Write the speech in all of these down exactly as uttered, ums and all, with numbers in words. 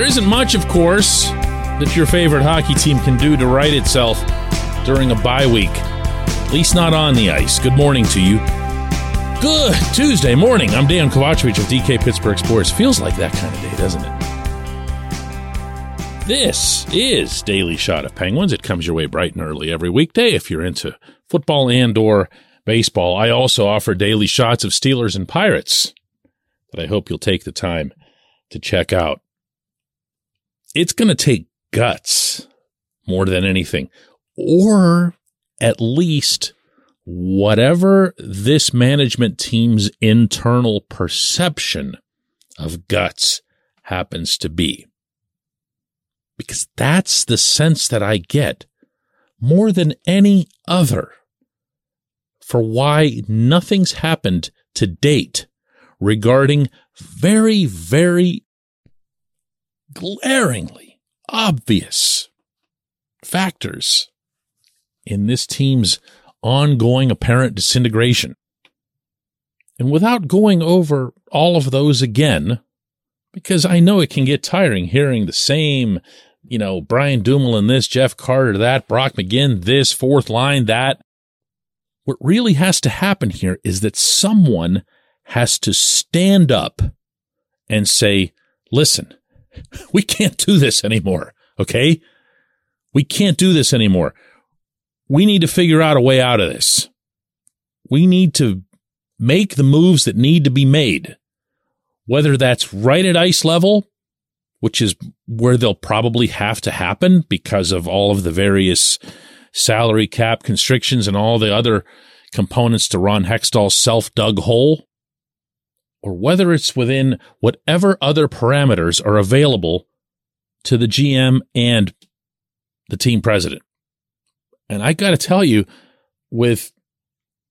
There isn't much, of course, that your favorite hockey team can do to right itself during a bye week. At least not on the ice. Good morning to you. Good Tuesday morning. I'm Dan Kovacevic of D K Pittsburgh Sports. Feels like that kind of day, doesn't it? This is Daily Shot of Penguins. It comes your way bright and early every weekday if you're into football and or baseball. I also offer daily shots of Steelers and Pirates that I hope you'll take the time to check out. It's going to take guts more than anything, or at least whatever this management team's internal perception of guts happens to be. Because that's the sense that I get more than any other for why nothing's happened to date regarding very, very glaringly obvious factors in this team's ongoing apparent disintegration. And without going over all of those again, because I know it can get tiring hearing the same, you know, Brian Dumoulin this, Jeff Carter that, Brock McGinn this, fourth line that. What really has to happen here is that someone has to stand up and say, listen, we can't do this anymore, okay? We can't do this anymore. We need to figure out a way out of this. We need to make the moves that need to be made, whether that's right at ice level, which is where they'll probably have to happen because of all of the various salary cap constrictions and all the other components to Ron Hextall's self-dug hole, or whether it's within whatever other parameters are available to the G M and the team president. And I got to tell you, with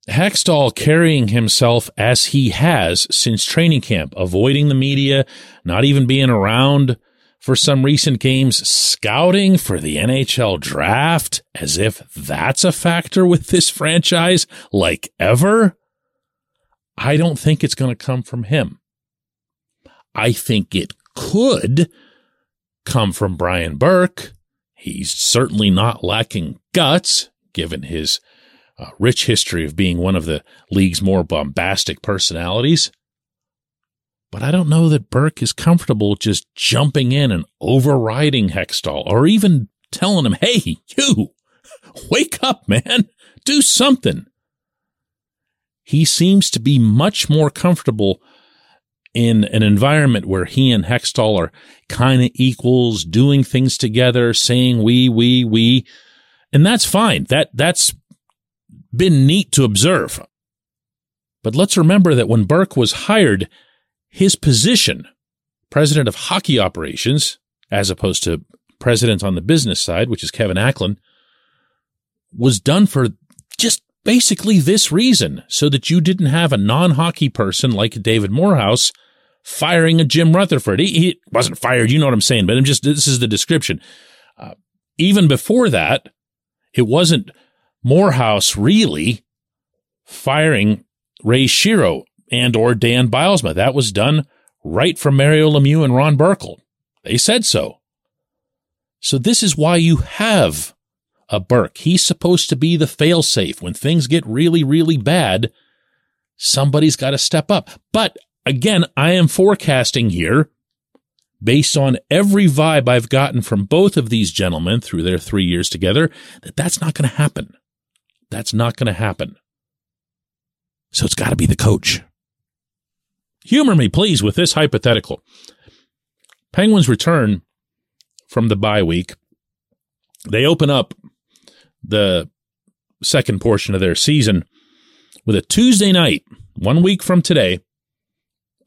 Hextall carrying himself as he has since training camp, avoiding the media, not even being around for some recent games, scouting for the N H L draft as if that's a factor with this franchise like ever, I don't think it's going to come from him. I think it could come from Brian Burke. He's certainly not lacking guts, given his uh, rich history of being one of the league's more bombastic personalities. But I don't know that Burke is comfortable just jumping in and overriding Hextall, or even telling him, hey, you, wake up, man, do something. He seems to be much more comfortable in an environment where he and Hextall are kind of equals, doing things together, saying we, we, we. And that's fine. That, that's been neat to observe. But let's remember that when Burke was hired, his position, president of hockey operations, as opposed to president on the business side, which is Kevin Acklin, was done for just basically this reason, so that you didn't have a non-hockey person like David Morehouse firing a Jim Rutherford. He, he wasn't fired, you know what I'm saying, but I'm just, this is the description. Uh, even before that, it wasn't Morehouse really firing Ray Shiro and or Dan Bilesma. That was done right from Mario Lemieux and Ron Burkle. They said so. So this is why you have a Burke. He's supposed to be the fail-safe. When things get really, really bad, somebody's got to step up. But again, I am forecasting here, based on every vibe I've gotten from both of these gentlemen through their three years together, that that's not going to happen. That's not going to happen. So it's got to be the coach. Humor me, please, with this hypothetical. Penguins return from the bye week. They open up the second portion of their season with a Tuesday night, one week from today,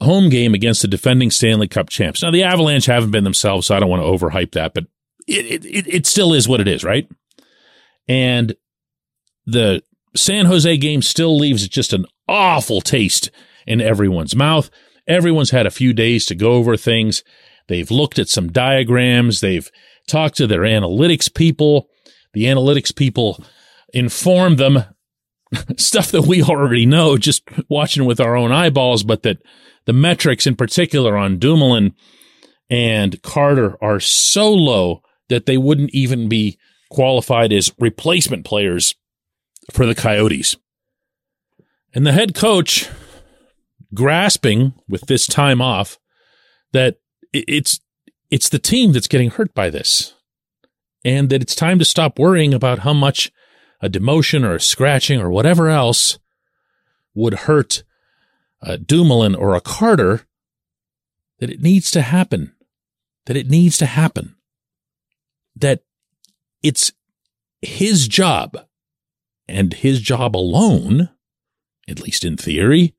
home game against the defending Stanley Cup champs. Now, the Avalanche haven't been themselves, so I don't want to overhype that, but it, it, it still is what it is, right? And the San Jose game still leaves just an awful taste in everyone's mouth. Everyone's had a few days to go over things. They've looked at some diagrams. They've talked to their analytics people. The analytics people inform them stuff that we already know, just watching with our own eyeballs, but that the metrics in particular on Dumoulin and Carter are so low that they wouldn't even be qualified as replacement players for the Coyotes. And the head coach, grasping with this time off, that it's it's the team that's getting hurt by this, and that it's time to stop worrying about how much a demotion or a scratching or whatever else would hurt a Dumoulin or a Carter, that it needs to happen, that it needs to happen, that it's his job and his job alone, at least in theory,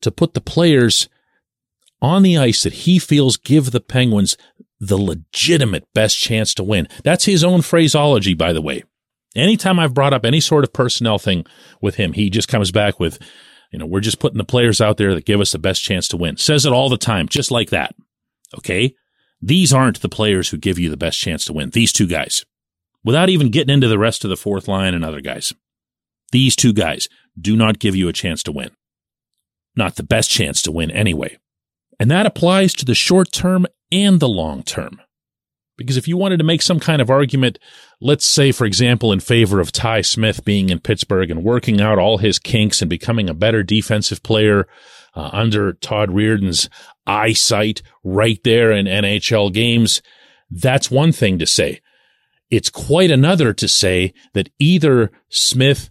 to put the players on the ice that he feels give the Penguins the legitimate best chance to win. That's his own phraseology, by the way. Anytime I've brought up any sort of personnel thing with him, he just comes back with, you know, we're just putting the players out there that give us the best chance to win. Says it all the time, just like that. Okay? These aren't the players who give you the best chance to win. These two guys. Without even getting into the rest of the fourth line and other guys. These two guys do not give you a chance to win. Not the best chance to win anyway. And that applies to the short term and the long term. Because if you wanted to make some kind of argument, let's say, for example, in favor of Ty Smith being in Pittsburgh and working out all his kinks and becoming a better defensive player uh, under Todd Reardon's eyesight right there in N H L games, that's one thing to say. It's quite another to say that either Smith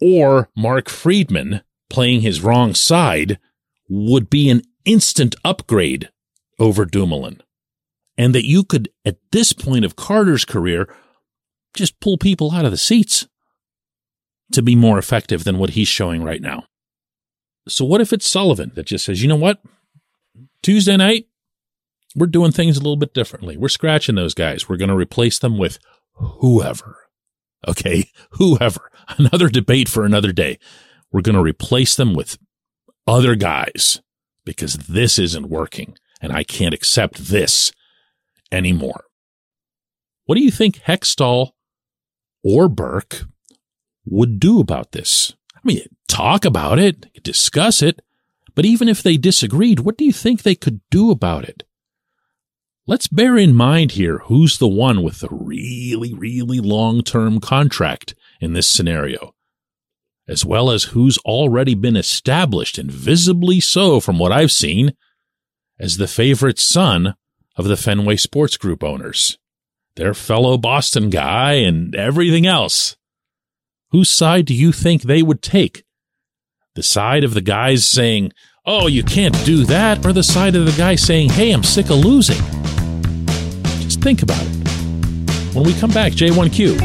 or Mark Friedman playing his wrong side would be an instant upgrade over Dumoulin. And that you could, at this point of Carter's career, just pull people out of the seats to be more effective than what he's showing right now. So what if it's Sullivan that just says, you know what? Tuesday night, we're doing things a little bit differently. We're scratching those guys. We're going to replace them with whoever. Okay, whoever. Another debate for another day. We're going to replace them with other guys because this isn't working and I can't accept this anymore. What do you think Hextall or Burke would do about this? I mean, talk about it, discuss it, but even if they disagreed, what do you think they could do about it? Let's bear in mind here who's the one with the really, really long-term contract in this scenario, as well as who's already been established, and visibly so from what I've seen, as the favorite son of the Fenway Sports Group owners, their fellow Boston guy and everything else. Whose side do you think they would take? The side of the guys saying, oh, you can't do that, or the side of the guy saying, hey, I'm sick of losing? Just think about it. When we come back, J one Q.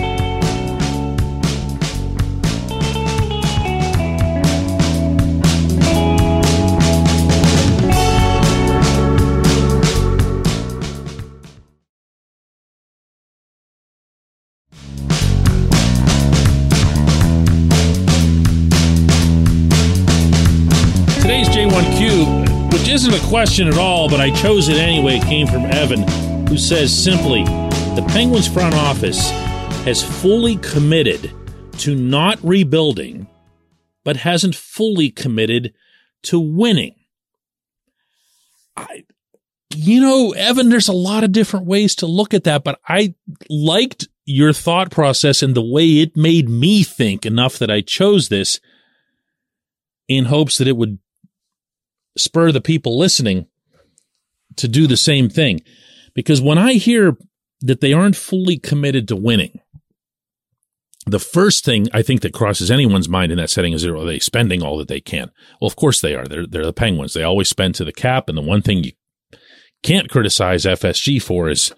Isn't a question at all, but I chose it anyway. It came from Evan, who says simply, the Penguins front office has fully committed to not rebuilding, but hasn't fully committed to winning. I, you know, Evan, there's a lot of different ways to look at that, but I liked your thought process and the way it made me think enough that I chose this in hopes that it would spur the people listening to do the same thing. Because when I hear that they aren't fully committed to winning, the first thing I think that crosses anyone's mind in that setting is, are they spending all that they can? Well, of course they are. They're, they're the Penguins. They always spend to the cap. And the one thing you can't criticize F S G for is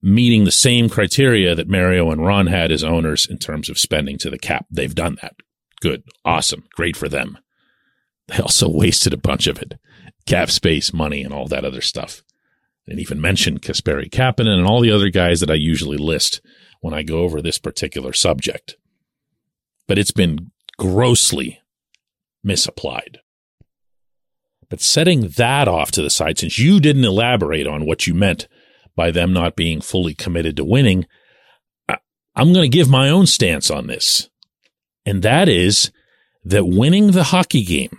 meeting the same criteria that Mario and Ron had as owners in terms of spending to the cap. They've done that. Good. Awesome. Great for them. They also wasted a bunch of it, cap space, money, and all that other stuff. And even mentioned Kasperi Kapanen and all the other guys that I usually list when I go over this particular subject. But it's been grossly misapplied. But setting that off to the side, since you didn't elaborate on what you meant by them not being fully committed to winning, I, I'm going to give my own stance on this. And that is that winning the hockey game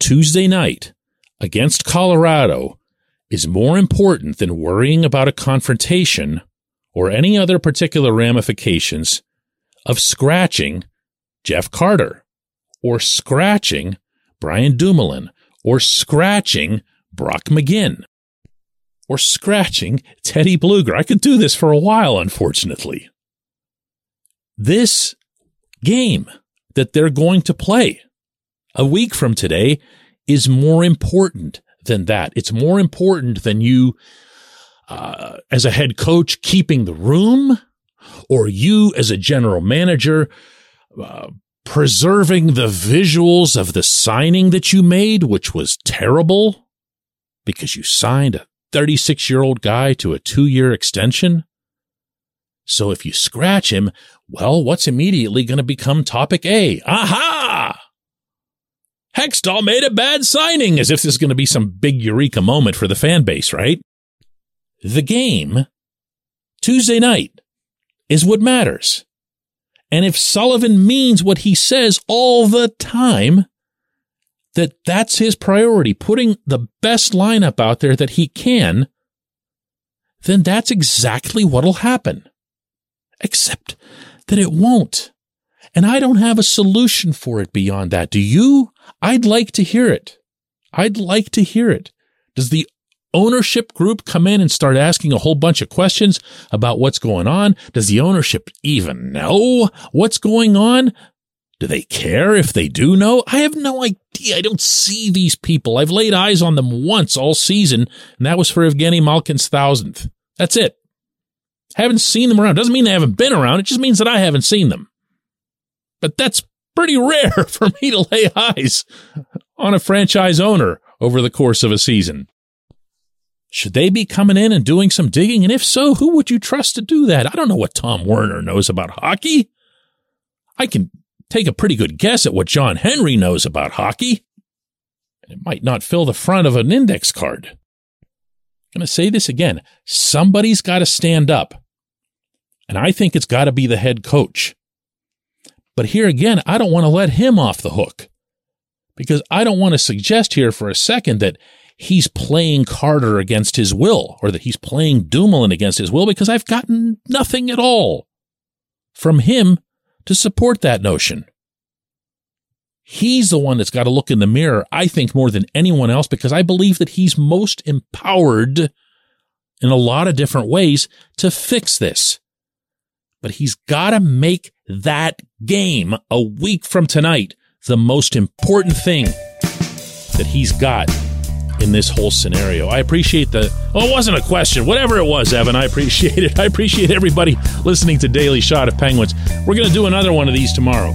Tuesday night against Colorado is more important than worrying about a confrontation or any other particular ramifications of scratching Jeff Carter or scratching Brian Dumoulin or scratching Brock McGinn or scratching Teddy Bluger. I could do this for a while, unfortunately. This game that they're going to play a week from today is more important than that. It's more important than you, uh, as a head coach, keeping the room, or you as a general manager, uh, preserving the visuals of the signing that you made, which was terrible because you signed a thirty-six-year-old guy to a two-year extension. So if you scratch him, well, what's immediately going to become topic A? Aha! Hextall made a bad signing, as if this is going to be some big eureka moment for the fan base, right? The game, Tuesday night, is what matters. And if Sullivan means what he says all the time, that that's his priority, putting the best lineup out there that he can, then that's exactly what'll happen. Except that it won't. And I don't have a solution for it beyond that. Do you? I'd like to hear it. I'd like to hear it. Does the ownership group come in and start asking a whole bunch of questions about what's going on? Does the ownership even know what's going on? Do they care if they do know? I have no idea. I don't see these people. I've laid eyes on them once all season, and that was for Evgeny Malkin's thousandth. That's it. Haven't seen them around. Doesn't mean they haven't been around. It just means that I haven't seen them. But that's pretty rare for me to lay eyes on a franchise owner over the course of a season. Should they be coming in and doing some digging? And if so, who would you trust to do that? I don't know what Tom Werner knows about hockey. I can take a pretty good guess at what John Henry knows about hockey. It might not fill the front of an index card. I'm going to say this again. Somebody's got to stand up. And I think it's got to be the head coach. But here again, I don't want to let him off the hook, because I don't want to suggest here for a second that he's playing Carter against his will, or that he's playing Dumoulin against his will, because I've gotten nothing at all from him to support that notion. He's the one that's got to look in the mirror, I think, more than anyone else, because I believe that he's most empowered in a lot of different ways to fix this. But he's got to make that game a week from tonight the most important thing that he's got in this whole scenario. I appreciate the, oh, it wasn't a question. Whatever it was, Evan, I appreciate it. I appreciate everybody listening to Daily Shot of Penguins. We're going to do another one of these tomorrow.